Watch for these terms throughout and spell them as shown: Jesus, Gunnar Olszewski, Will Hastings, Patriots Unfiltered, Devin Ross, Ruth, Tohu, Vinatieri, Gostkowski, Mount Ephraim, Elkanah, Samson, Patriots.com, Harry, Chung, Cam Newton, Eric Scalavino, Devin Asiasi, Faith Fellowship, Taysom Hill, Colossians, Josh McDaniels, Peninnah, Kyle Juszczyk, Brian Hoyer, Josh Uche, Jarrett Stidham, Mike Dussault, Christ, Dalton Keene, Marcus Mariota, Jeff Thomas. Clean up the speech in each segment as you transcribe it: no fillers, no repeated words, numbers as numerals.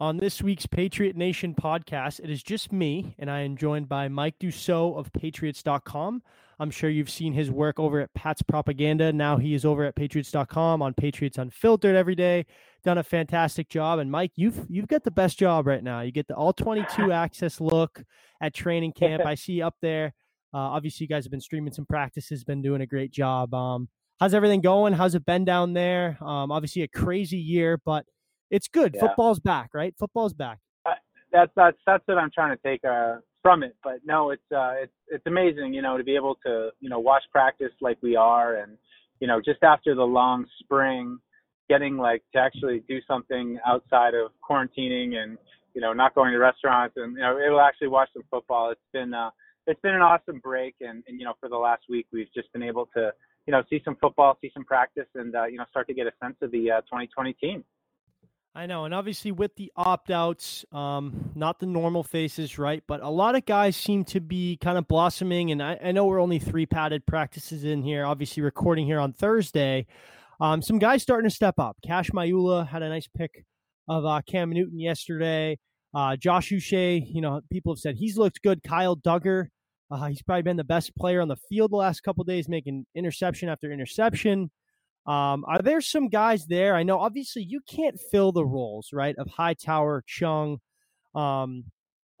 On this week's Patriot Nation podcast, it is just me, and I am joined by Mike Dussault of Patriots.com. I'm sure you've seen his work over at Pat's Propaganda. Now he is over at Patriots.com on Patriots Unfiltered every day. Done a fantastic job. And Mike, you've got the best job right now. You get the all 22 access look at training camp. I see up there. Obviously, you guys have been streaming some practices, been doing a great job. How's everything going? How's it been down there? Obviously, a crazy year, but it's good. Yeah. Football's back, right? Football's back. That's what I'm trying to take from it. But no, it's amazing, you know, to be able to, you know, watch practice like we are, and, you know, just after the long spring, getting like to actually do something outside of quarantining and, you know, not going to restaurants, and, you know, it'll actually watch some football. It's been an awesome break, and you know, for the last week we've just been able to, you know, see some football, see some practice, and you know, start to get a sense of the 2020 team. I know, and obviously with the opt-outs, not the normal faces, right? But a lot of guys seem to be kind of blossoming, and I know we're only three padded practices in here, obviously recording here on Thursday. Some guys starting to step up. Cash Mayula had a nice pick of Cam Newton yesterday. Josh Uche, you know, people have said he's looked good. Kyle Duggar, he's probably been the best player on the field the last couple of days, making interception after interception. Are there some guys there? I know, obviously, you can't fill the roles, right, of Hightower, Chung, you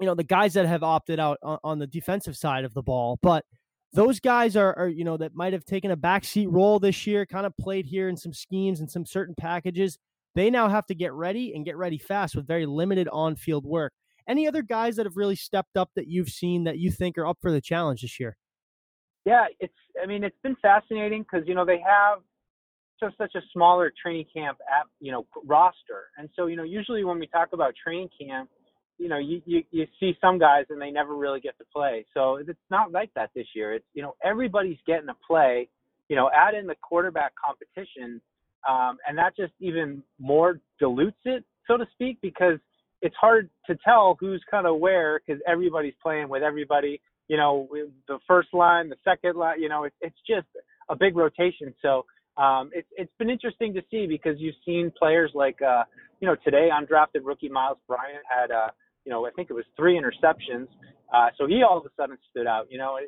know, the guys that have opted out on the defensive side of the ball. But those guys are you know, that might have taken a backseat role this year, kind of played here in some schemes and some certain packages. They now have to get ready and get ready fast with very limited on-field work. Any other guys that have really stepped up that you've seen that you think are up for the challenge this year? Yeah, it's been fascinating because, you know, they have just such a smaller training camp roster. And so, you know, usually when we talk about training camp, you know, you see some guys and they never really get to play. So it's not like that this year. It's, you know, everybody's getting to play, you know, add in the quarterback competition. And that just even more dilutes it, so to speak, because it's hard to tell who's kind of where, because everybody's playing with everybody, you know, the first line, the second line, you know, it's just a big rotation. So, it's been interesting to see, because you've seen players like, you know, today undrafted rookie Miles Bryant had, you know, I think it was 3 interceptions. So he all of a sudden stood out. You know,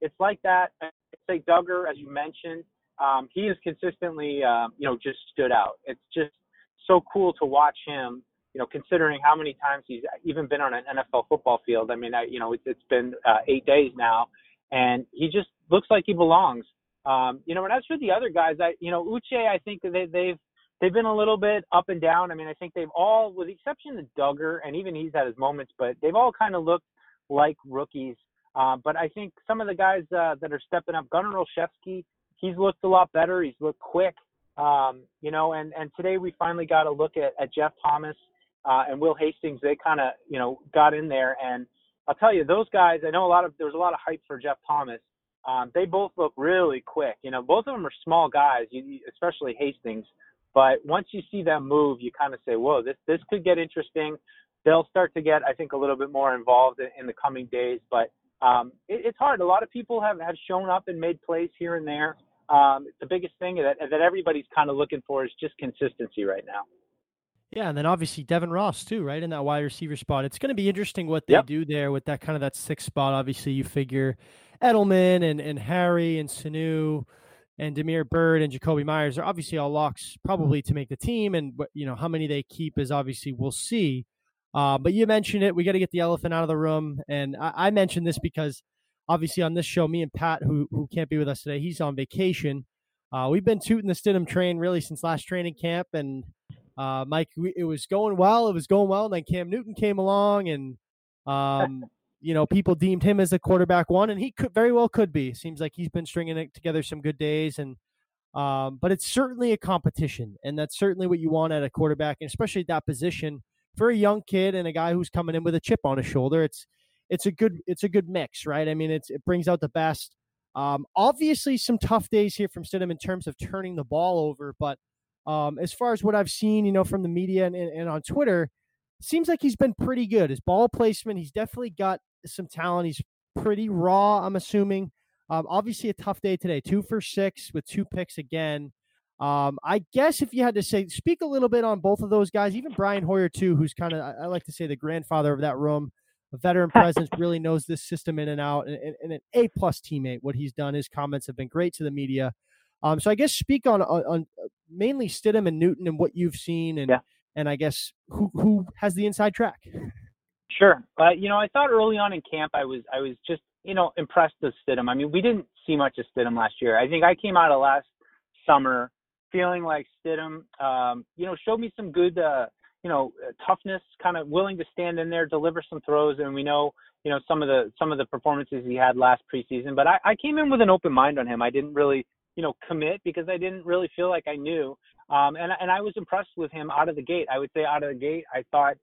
it's like that. I'd say Duggar, as you mentioned, he has consistently, you know, just stood out. It's just so cool to watch him, you know, considering how many times he's even been on an NFL football field. I mean, you know, it's been 8 days now, and he just looks like he belongs. You know, and as for the other guys, you know, Uche, I think they've been a little bit up and down. I mean, I think they've all, with the exception of Duggar, and even he's had his moments, but they've all kind of looked like rookies. But I think some of the guys that are stepping up, Gunnar Olszewski, he's looked a lot better. He's looked quick, you know, and today we finally got a look at Jeff Thomas and Will Hastings. They kind of, you know, got in there. And I'll tell you, those guys, I know there was a lot of hype for Jeff Thomas. They both look really quick. You know, both of them are small guys, especially Hastings. But once you see them move, you kind of say, whoa, this could get interesting. They'll start to get, I think, a little bit more involved in the coming days. But it's hard. A lot of people have shown up and made plays here and there. The biggest thing that everybody's kind of looking for is just consistency right now. Yeah, and then obviously Devin Ross too, right, in that wide receiver spot. It's going to be interesting what they do there with that kind of that 6th spot. Obviously, you figure Edelman and Harry and Sanu and Demir Bird and Jacoby Myers are obviously all locks probably to make the team, and, you know, how many they keep is obviously we'll see. But you mentioned it. We got to get the elephant out of the room, and I mentioned this because obviously on this show, me and Pat, who can't be with us today, he's on vacation. We've been tooting the Stidham train really since last training camp, and Mike, it was going well. And then Cam Newton came along, and you know, people deemed him as a quarterback one, and he could very well could be. Seems like he's been stringing it together some good days, and but it's certainly a competition, and that's certainly what you want at a quarterback, and especially at that position for a young kid and a guy who's coming in with a chip on his shoulder. It's a good mix, right? I mean, it brings out the best. Obviously, some tough days here from Stidham in terms of turning the ball over, but as far as what I've seen, you know, from the media and on Twitter, it seems like he's been pretty good. His ball placement, he's definitely got some talent. He's pretty raw, I'm assuming. Obviously, a tough day today. 2 for 6 with 2 picks again. I guess if you had to say, speak a little bit on both of those guys, even Brian Hoyer too, who's kind of, I like to say, the grandfather of that room, a veteran presence, really knows this system in and out, and an A-plus teammate. What he's done, his comments have been great to the media. So I guess speak on mainly Stidham and Newton and what you've seen, and I guess who has the inside track. Sure. I thought early on in camp, I was just, impressed with Stidham. I mean, we didn't see much of Stidham last year. I think I came out of last summer feeling like Stidham, showed me some good, toughness, kind of willing to stand in there, deliver some throws. And we know, some of the performances he had last preseason, but I came in with an open mind on him. I didn't really, commit because I didn't really feel like I knew. And I was impressed with him out of the gate. I would say out of the gate, I thought,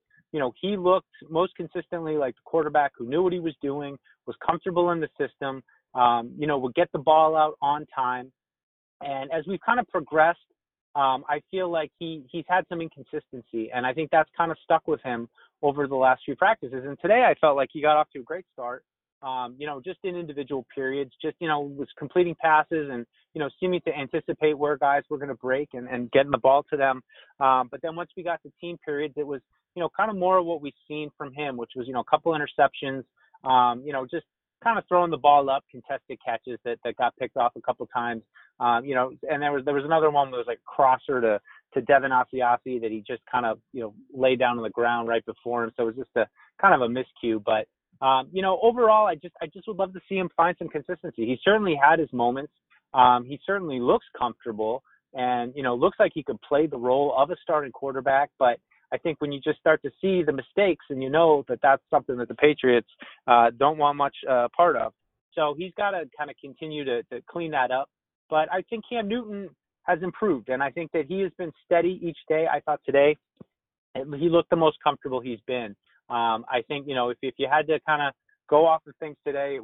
he looked most consistently like the quarterback who knew what he was doing, was comfortable in the system, would get the ball out on time. And as we've kind of progressed, I feel like he's had some inconsistency, and I think that's kind of stuck with him over the last few practices. And today I felt like he got off to a great start, just in individual periods, just, was completing passes and, seeming to anticipate where guys were going to break and getting the ball to them. But then once we got to team periods, it was, kind of more of what we've seen from him, which was, a couple interceptions, just kind of throwing the ball up, contested catches that got picked off a couple times. And there was another one that was like crosser to Devin Asiasi that he just kind of, laid down on the ground right before him. So it was just a kind of a miscue, but, overall, I just would love to see him find some consistency. He certainly had his moments. He certainly looks comfortable and, looks like he could play the role of a starting quarterback, but I think when you just start to see the mistakes and that's something that the Patriots don't want much part of. So he's got to kind of continue to clean that up. But I think Cam Newton has improved, and I think that he has been steady each day. I thought today he looked the most comfortable he's been. I think, if you had to kind of go off of things today,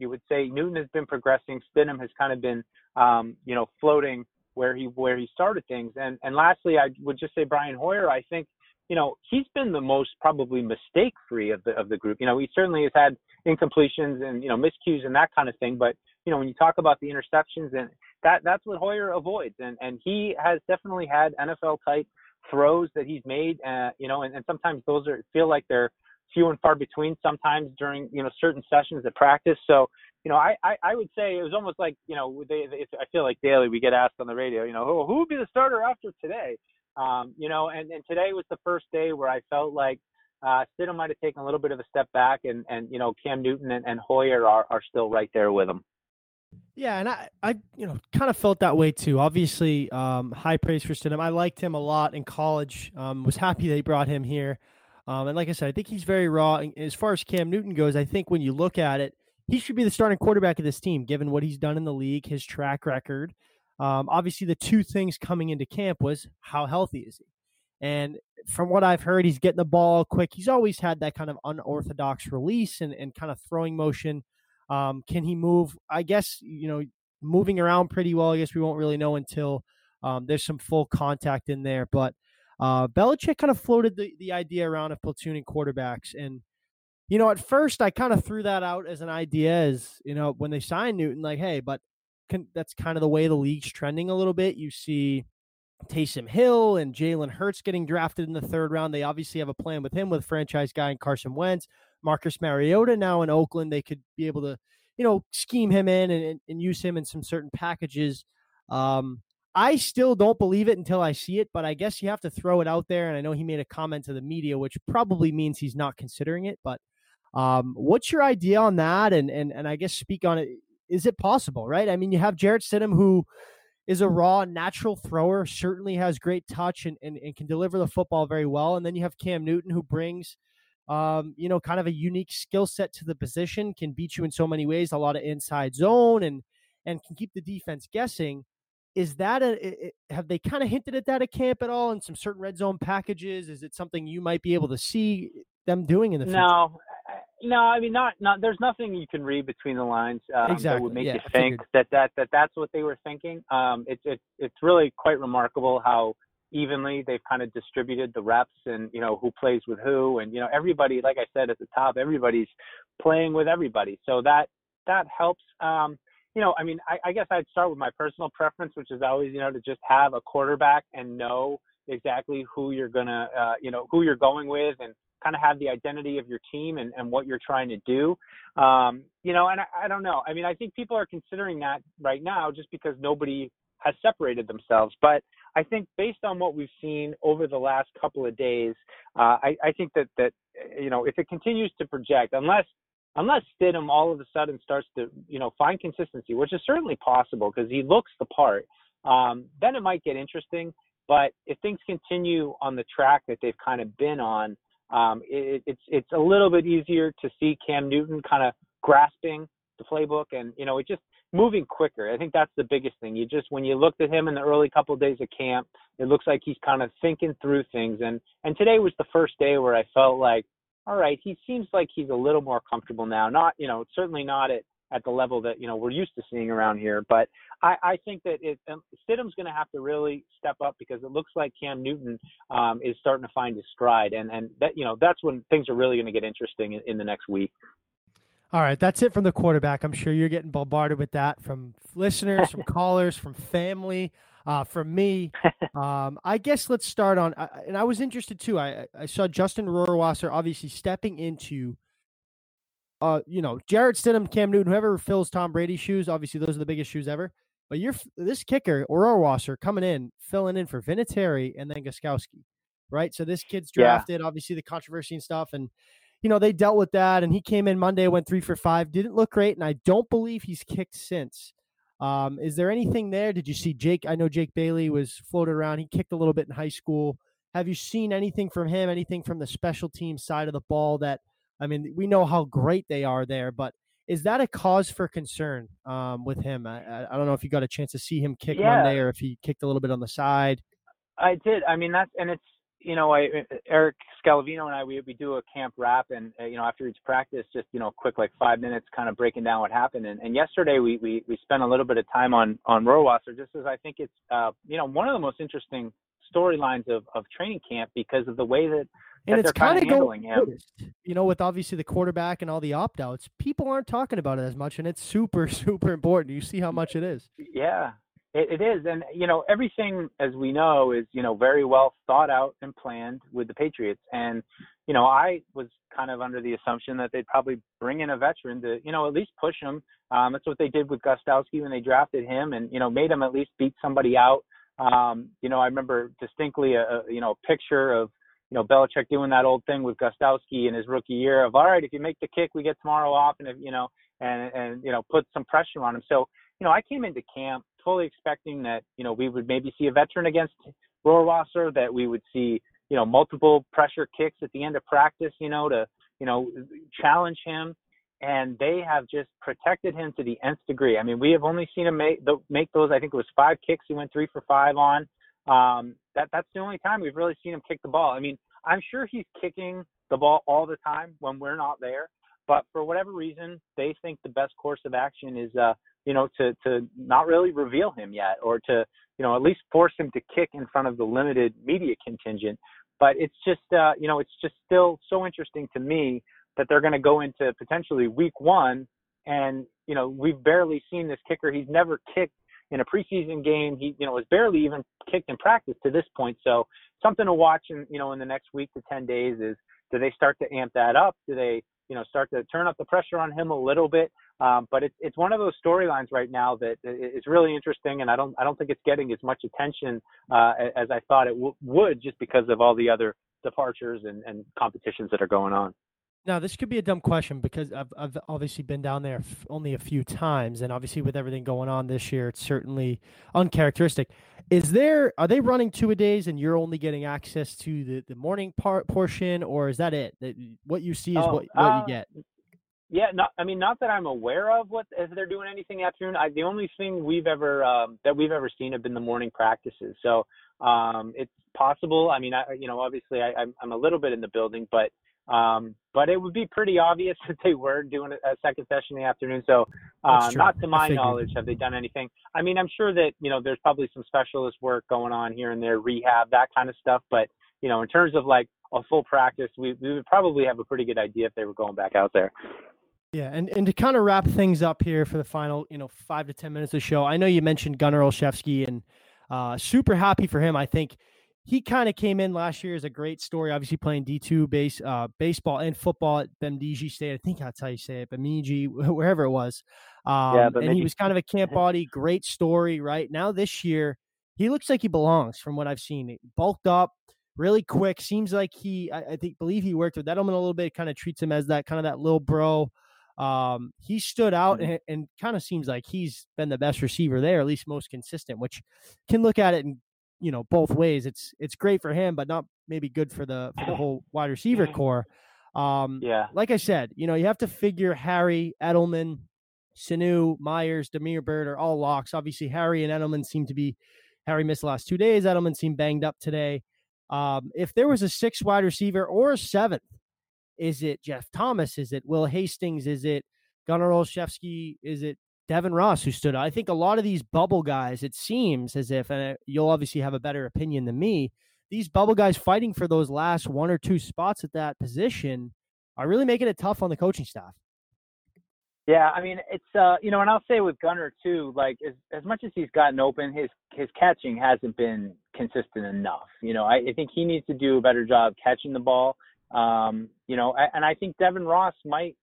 you would say Newton has been progressing. Stidham has kind of been, floating where he started things. And lastly, I would just say Brian Hoyer, I think, he's been the most probably mistake-free of the group. He certainly has had incompletions and, miscues and that kind of thing. But, when you talk about the interceptions, and that's what Hoyer avoids. And he has definitely had NFL-type throws that he's made, and sometimes those feel like they're few and far between sometimes during, certain sessions of practice. So, I would say it was almost like, I feel like daily we get asked on the radio, who would be the starter after today? And today was the first day where I felt like Stidham might have taken a little bit of a step back, and Cam Newton and Hoyer are still right there with him. Yeah, and I kind of felt that way too. Obviously, high praise for Stidham. I liked him a lot in college. Was happy they brought him here. And like I said, I think he's very raw. And as far as Cam Newton goes, I think when you look at it, he should be the starting quarterback of this team, given what he's done in the league, his track record. Obviously, the two things coming into camp was how healthy is he? And from what I've heard, he's getting the ball quick. He's always had that kind of unorthodox release and kind of throwing motion. Can he move? I guess, moving around pretty well. I guess we won't really know until there's some full contact in there. But Belichick kind of floated the idea around of platooning quarterbacks. And, at first I kind of threw that out as an idea as, when they signed Newton, like, hey, but that's kind of the way the league's trending a little bit. You see Taysom Hill and Jalen Hurts getting drafted in the third round. They obviously have a plan with him, with franchise guy and Carson Wentz. Marcus Mariota now in Oakland, they could be able to, scheme him in and use him in some certain packages. I still don't believe it until I see it, but I guess you have to throw it out there. And I know he made a comment to the media, which probably means he's not considering it, but what's your idea on that? And I guess speak on it. Is it possible, right? I mean, you have Jarrett Stidham, who is a raw, natural thrower, certainly has great touch and can deliver the football very well. And then you have Cam Newton, who brings, kind of a unique skill set to the position, can beat you in so many ways, a lot of inside zone and can keep the defense guessing. Is that have they kind of hinted at that at camp at all in some certain red zone packages? Is it something you might be able to see them doing in the future? No, I mean, not. There's nothing you can read between the lines that would make you think that's what they were thinking. It's really quite remarkable how evenly they've kind of distributed the reps and who plays with who, and everybody. Like I said at the top, everybody's playing with everybody, so that helps. you know, I mean, I guess I'd start with my personal preference, which is always, you know, to just have a quarterback and know exactly who you're gonna, you know, who you're going with, and kind of have the identity of your team and what you're trying to do. You know, and I don't know. I mean, I think people are considering that right now just because nobody has separated themselves. But I think based on what we've seen over the last couple of days, I think that, you know, if it continues to project, unless Stidham all of a sudden starts to, you know, find consistency, which is certainly possible because he looks the part, then it might get interesting. But if things continue on the track that they've kind of been on, it's a little bit easier to see Cam Newton kind of grasping the playbook and, you know, it just moving quicker. I think that's the biggest thing. You just, when you looked at him in the early couple of days of camp, it looks like he's kind of thinking through things. And today was the first day where I felt like, all right, he seems like he's a little more comfortable now. Not, you know, certainly not at the level that, you know, we're used to seeing around here. But I think that Stidham's going to have to really step up because it looks like Cam Newton is starting to find his stride. And that, you know, that's when things are really going to get interesting in the next week. All right. That's it from the quarterback. I'm sure you're getting bombarded with that from listeners, from callers, from family, from me. I guess let's start on, and I was interested too. I saw Justin Rohrwasser obviously stepping into you know, Jarrett Stidham, Cam Newton, whoever fills Tom Brady's shoes, obviously those are the biggest shoes ever. But you're this kicker, Rohrwasser, coming in, filling in for Vinatieri and then Gostkowski, right? So this kid's drafted, obviously the controversy and stuff. And, you know, they dealt with that. And he came in Monday, went 3 for 5, didn't look great. And I don't believe he's kicked since. Is there anything there? Did you see Jake? I know Jake Bailey was floated around. He kicked a little bit in high school. Have you seen anything from him, anything from the special team side of the ball that, I mean, we know how great they are there, but is that a cause for concern with him? I don't know if you got a chance to see him kick Monday or if he kicked a little bit on the side. I did. I mean, that's, and it's, you know, Eric Scalavino and I, we do a camp wrap and, you know, after each practice, just, you know, quick, like 5 minutes kind of breaking down what happened. And yesterday we spent a little bit of time on Rohrwasser, just as I think it's, you know, one of the most interesting storylines of training camp because of the way that, and it's kind of handling him, you know, with obviously the quarterback and all the opt-outs, people aren't talking about it as much, and it's super, super important. You see how much it is. Yeah, it is. And, you know, everything, as we know, is, you know, very well thought out and planned with the Patriots. And, you know, I was kind of under the assumption that they'd probably bring in a veteran to, you know, at least push him. That's what they did with Gostkowski when they drafted him and, you know, made him at least beat somebody out. You know, I remember distinctly, you know, a picture of, you know, Belichick doing that old thing with Gostkowski in his rookie year of, all right, if you make the kick, we get tomorrow off, and, if, you know, and, you know, put some pressure on him. So, you know, I came into camp fully expecting that, you know, we would maybe see a veteran against Rohrwasser, that we would see, you know, multiple pressure kicks at the end of practice, you know, to, you know, challenge him. And they have just protected him to the nth degree. I mean, we have only seen him make those, I think it was 5 kicks. He went 3 for 5 on. That's the only time we've really seen him kick the ball. I mean, I'm sure he's kicking the ball all the time when we're not there, but for whatever reason, they think the best course of action is, you know, to not really reveal him yet, or to, you know, at least force him to kick in front of the limited media contingent. But it's just, you know, it's just still so interesting to me that they're going to go into potentially week 1 and, you know, we've barely seen this kicker. He's never kicked in a preseason game. He, you know, was barely even kicked in practice to this point. So something to watch in, you know, in the next week to 10 days is, do they start to amp that up? Do they, you know, start to turn up the pressure on him a little bit? But it's one of those storylines right now that is really interesting. And I don't think it's getting as much attention as I thought it would, just because of all the other departures and competitions that are going on. Now, this could be a dumb question because I've obviously been down there only a few times, and obviously with everything going on this year, it's certainly uncharacteristic. Are they running 2-a-days and you're only getting access to the morning portion, or is that it? What you see is what you get? Yeah, not that I'm aware of if they're doing anything afternoon. The only thing that we've ever seen have been the morning practices. So it's possible. I mean, you know, obviously I'm a little bit in the building, but it would be pretty obvious that they were doing a second session in the afternoon. So not to my knowledge have they done anything. I mean, I'm sure that, you know, there's probably some specialist work going on here and there, rehab, that kind of stuff. But, you know, in terms of like a full practice, we would probably have a pretty good idea if they were going back out there. Yeah, and to kind of wrap things up here for the final, 5 to 10 minutes of the show, I know you mentioned Gunnar Olszewski, and super happy for him. I think he kind of came in last year as a great story, obviously playing D2 baseball and football at Bemidji State. I think that's how you say it, Bemidji, wherever it was. And he was kind of a camp body, great story, right? Now this year, he looks like he belongs from what I've seen. He bulked up really quick. Seems like I believe he worked with Edelman a little bit, kind of treats him as that kind of that little bro. He stood out and kind of seems like he's been the best receiver there, at least most consistent, which can look at it in, both ways. It's great for him, but not maybe good for the whole wide receiver core. Like I said, you have to figure Harry, Edelman, Sanu, Myers, Demir Bird are all locks. Obviously, Harry and Edelman Harry missed the last 2 days. Edelman seemed banged up today. If there was a sixth wide receiver or a seventh, is it Jeff Thomas? Is it Will Hastings? Is it Gunnar Olszewski? Is it Devin Ross who stood out? I think a lot of these bubble guys, it seems as if, and you'll obviously have a better opinion than me, these bubble guys fighting for those last one or two spots at that position are really making it tough on the coaching staff. Yeah, I mean, it's, and I'll say with Gunnar too, like as much as he's gotten open, his catching hasn't been consistent enough. I think he needs to do a better job catching the ball. And I think Devin Ross might,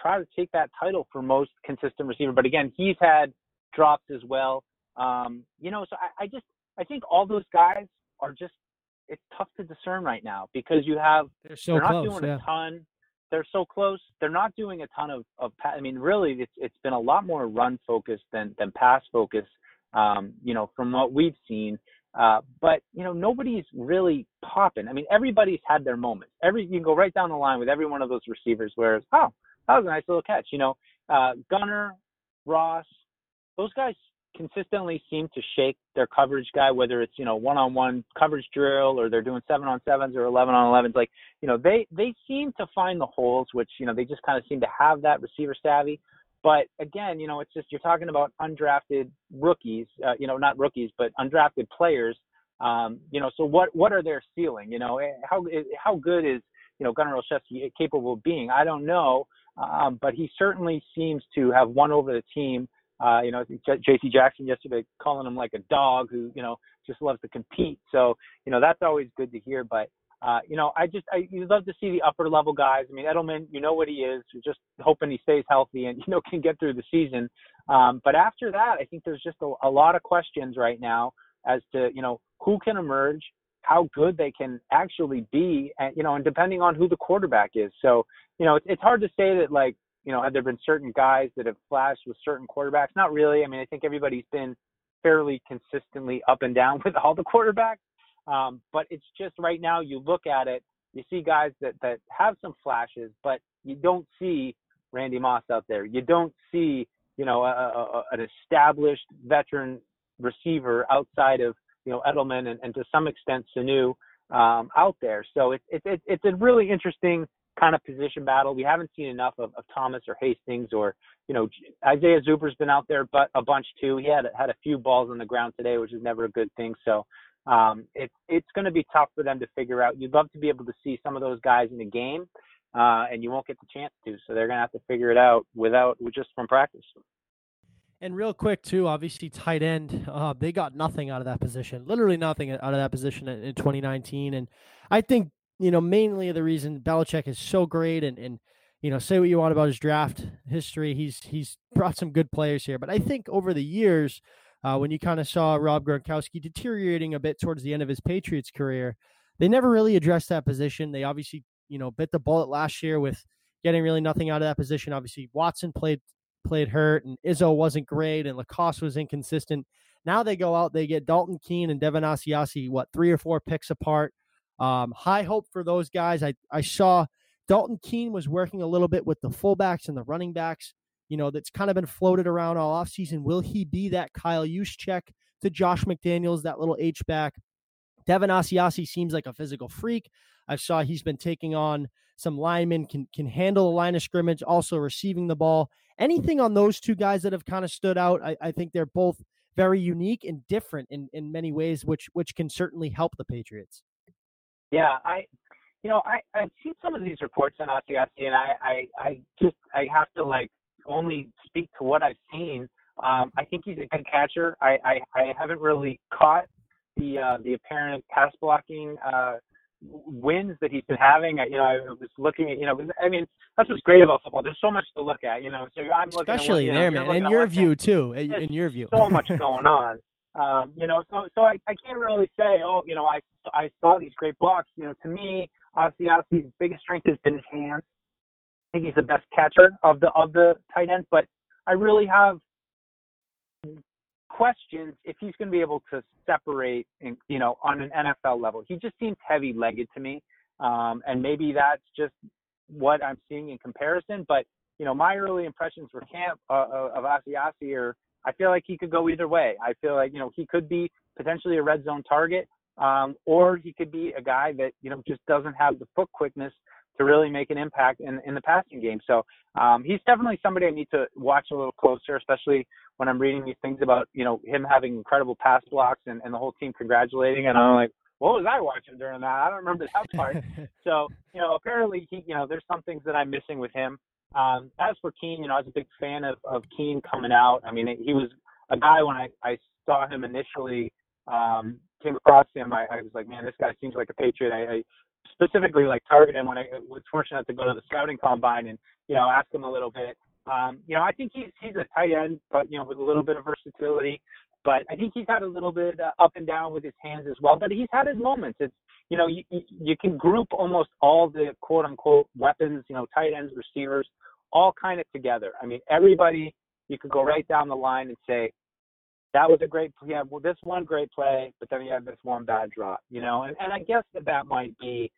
try to take that title for most consistent receiver. But again, he's had drops as well. So I think all those guys are just, it's tough to discern right now because they're so close. They're not doing a ton of pass. I mean, really it's been a lot more run focused than pass focused, from what we've seen. But nobody's really popping. I mean, everybody's had their moments. You can go right down the line with every one of those receivers where, oh, that was a nice little catch. Gunnar, Ross, those guys consistently seem to shake their coverage guy, whether it's, one-on-one coverage drill or they're doing 7-on-7s or 11-on-11s. Like, they seem to find the holes, which, they just kind of seem to have that receiver savvy. But again, it's just, you're talking about undrafted rookies, not rookies, but undrafted players. So what are their ceiling? How good is, Gunnar Olszewski capable of being? I don't know. But he certainly seems to have won over the team. JC Jackson yesterday calling him like a dog who, just loves to compete. So, that's always good to hear, but you'd love to see the upper level guys. I mean, Edelman, what he is. We're just hoping he stays healthy and, can get through the season. But after that, I think there's just a lot of questions right now as to, who can emerge, how good they can actually be, and depending on who the quarterback is. So, it's hard to say that, like, have there been certain guys that have flashed with certain quarterbacks? Not really. I mean, I think everybody's been fairly consistently up and down with all the quarterbacks. But it's just right now you look at it, you see guys that have some flashes, but you don't see Randy Moss out there. You don't see, an established veteran receiver outside of, Edelman and to some extent Sanu out there. So it's a really interesting kind of position battle. We haven't seen enough of Thomas or Hastings or, Isaiah Zuber's been out there but a bunch too. He had a few balls on the ground today, which is never a good thing. So, it's going to be tough for them to figure out. You'd love to be able to see some of those guys in the game, and you won't get the chance to. So they're going to have to figure it out just from practice. And real quick, too, obviously tight end, they got nothing out of that position, literally nothing out of that position in 2019. And I think, mainly the reason Belichick is so great and say what you want about his draft history, he's brought some good players here. But I think over the years, when you kind of saw Rob Gronkowski deteriorating a bit towards the end of his Patriots career, they never really addressed that position. They obviously, bit the bullet last year with getting really nothing out of that position. Obviously, Watson played hurt, and Izzo wasn't great, and Lacoste was inconsistent. Now they go out, they get Dalton Keene and Devin Asiasi, 3 or 4 picks apart. High hope for those guys. I saw Dalton Keene was working a little bit with the fullbacks and the running backs. That's kind of been floated around all offseason. Will he be that Kyle Juszczyk to Josh McDaniels, that little H-back? Devin Asiasi seems like a physical freak. I saw he's been taking on some linemen, can handle a line of scrimmage, also receiving the ball. Anything on those two guys that have kind of stood out? I think they're both very unique and different in many ways, which can certainly help the Patriots. Yeah, I you know, I've seen some of these reports on Asiasi, and I have to only speak to what I've seen. I think he's a good catcher. I haven't really caught the apparent pass blocking wins that he's been having. I was looking at, I mean, that's what's great about football. There's so much to look at, So I'm looking especially at what, there, man, in your view too. In your view, so much going on. So I can't really say, I saw these great blocks. To me, Asiasi's biggest strength has been his hands. I think he's the best catcher of the tight ends, but I really have questions if he's going to be able to separate, on an NFL level. He just seems heavy-legged to me, and maybe that's just what I'm seeing in comparison. But my early impressions for camp of Asiasi are, I feel like he could go either way. I feel like he could be potentially a red zone target, or he could be a guy that just doesn't have the foot quickness to really make an impact in the passing game. So he's definitely somebody I need to watch a little closer, especially when I'm reading these things about, him having incredible pass blocks and the whole team congratulating. And I'm like, what was I watching during that? I don't remember that part. So, apparently he, there's some things that I'm missing with him. As for Keene, I was a big fan of Keene coming out. I mean, he was a guy when I saw him initially, came across him. I was like, man, this guy seems like a Patriot. I specifically targeted him when I was fortunate to go to the scouting combine and, ask him a little bit. I think he's a tight end, but, with a little bit of versatility. But I think he's had a little bit up and down with his hands as well. But he's had his moments. It's, you can group almost all the quote-unquote weapons, tight ends, receivers, all kind of together. I mean, everybody, you could go right down the line and say, that was a great play. Yeah, well, this one great play, but then he had this one bad drop, And I guess that might be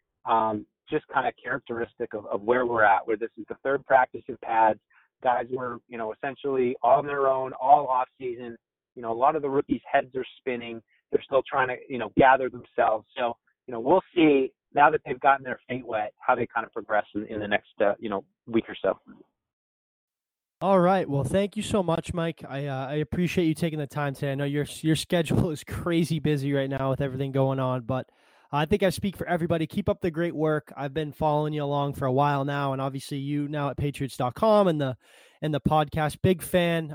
just kind of characteristic of where we're at, where this is the third practice of pads. Guys were, essentially on their own all off season. A lot of the rookies' heads are spinning. They're still trying to, gather themselves. So, we'll see now that they've gotten their feet wet, how they kind of progress in the next, week or so. All right. Well, thank you so much, Mike. I appreciate you taking the time today. I know your schedule is crazy busy right now with everything going on, but I think I speak for everybody. Keep up the great work. I've been following you along for a while now, and obviously you now at Patriots.com and the podcast. Big fan.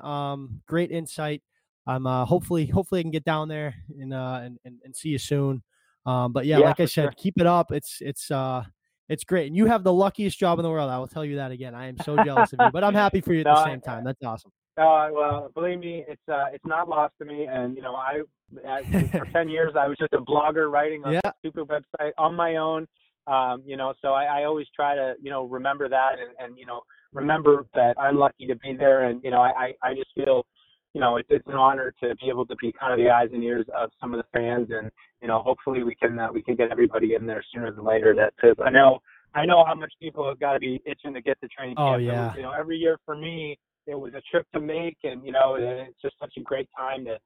Great insight. I'm hopefully I can get down there and see you soon. But yeah, like I said, sure. Keep it up. It's great. And you have the luckiest job in the world. I will tell you that again. I am so jealous of you, but I'm happy for you at the same time. That's awesome. Well, believe me, it's not lost to me. And, for 10 years, I was just a blogger writing on a stupid website on my own. So I always try to, remember that and remember that I'm lucky to be there. And, I just feel, it's an honor to be able to be kind of the eyes and ears of some of the fans, and hopefully we can get everybody in there sooner than later. I know how much people have got to be itching to get to training camp. Oh yeah. Was, every year for me it was a trip to make, and it's just such a great time to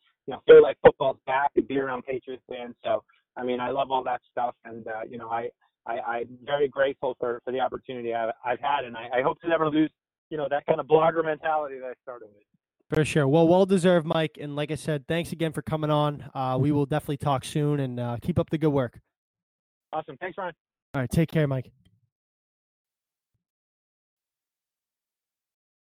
feel like football's back and be around Patriots fans. So I mean, I love all that stuff, and I'm very grateful for the opportunity I've had, and I hope to never lose that kind of blogger mentality that I started with. For sure. Well, well-deserved, Mike. And like I said, thanks again for coming on. We will definitely talk soon, and keep up the good work. Awesome. Thanks, Ryan. All right. Take care, Mike.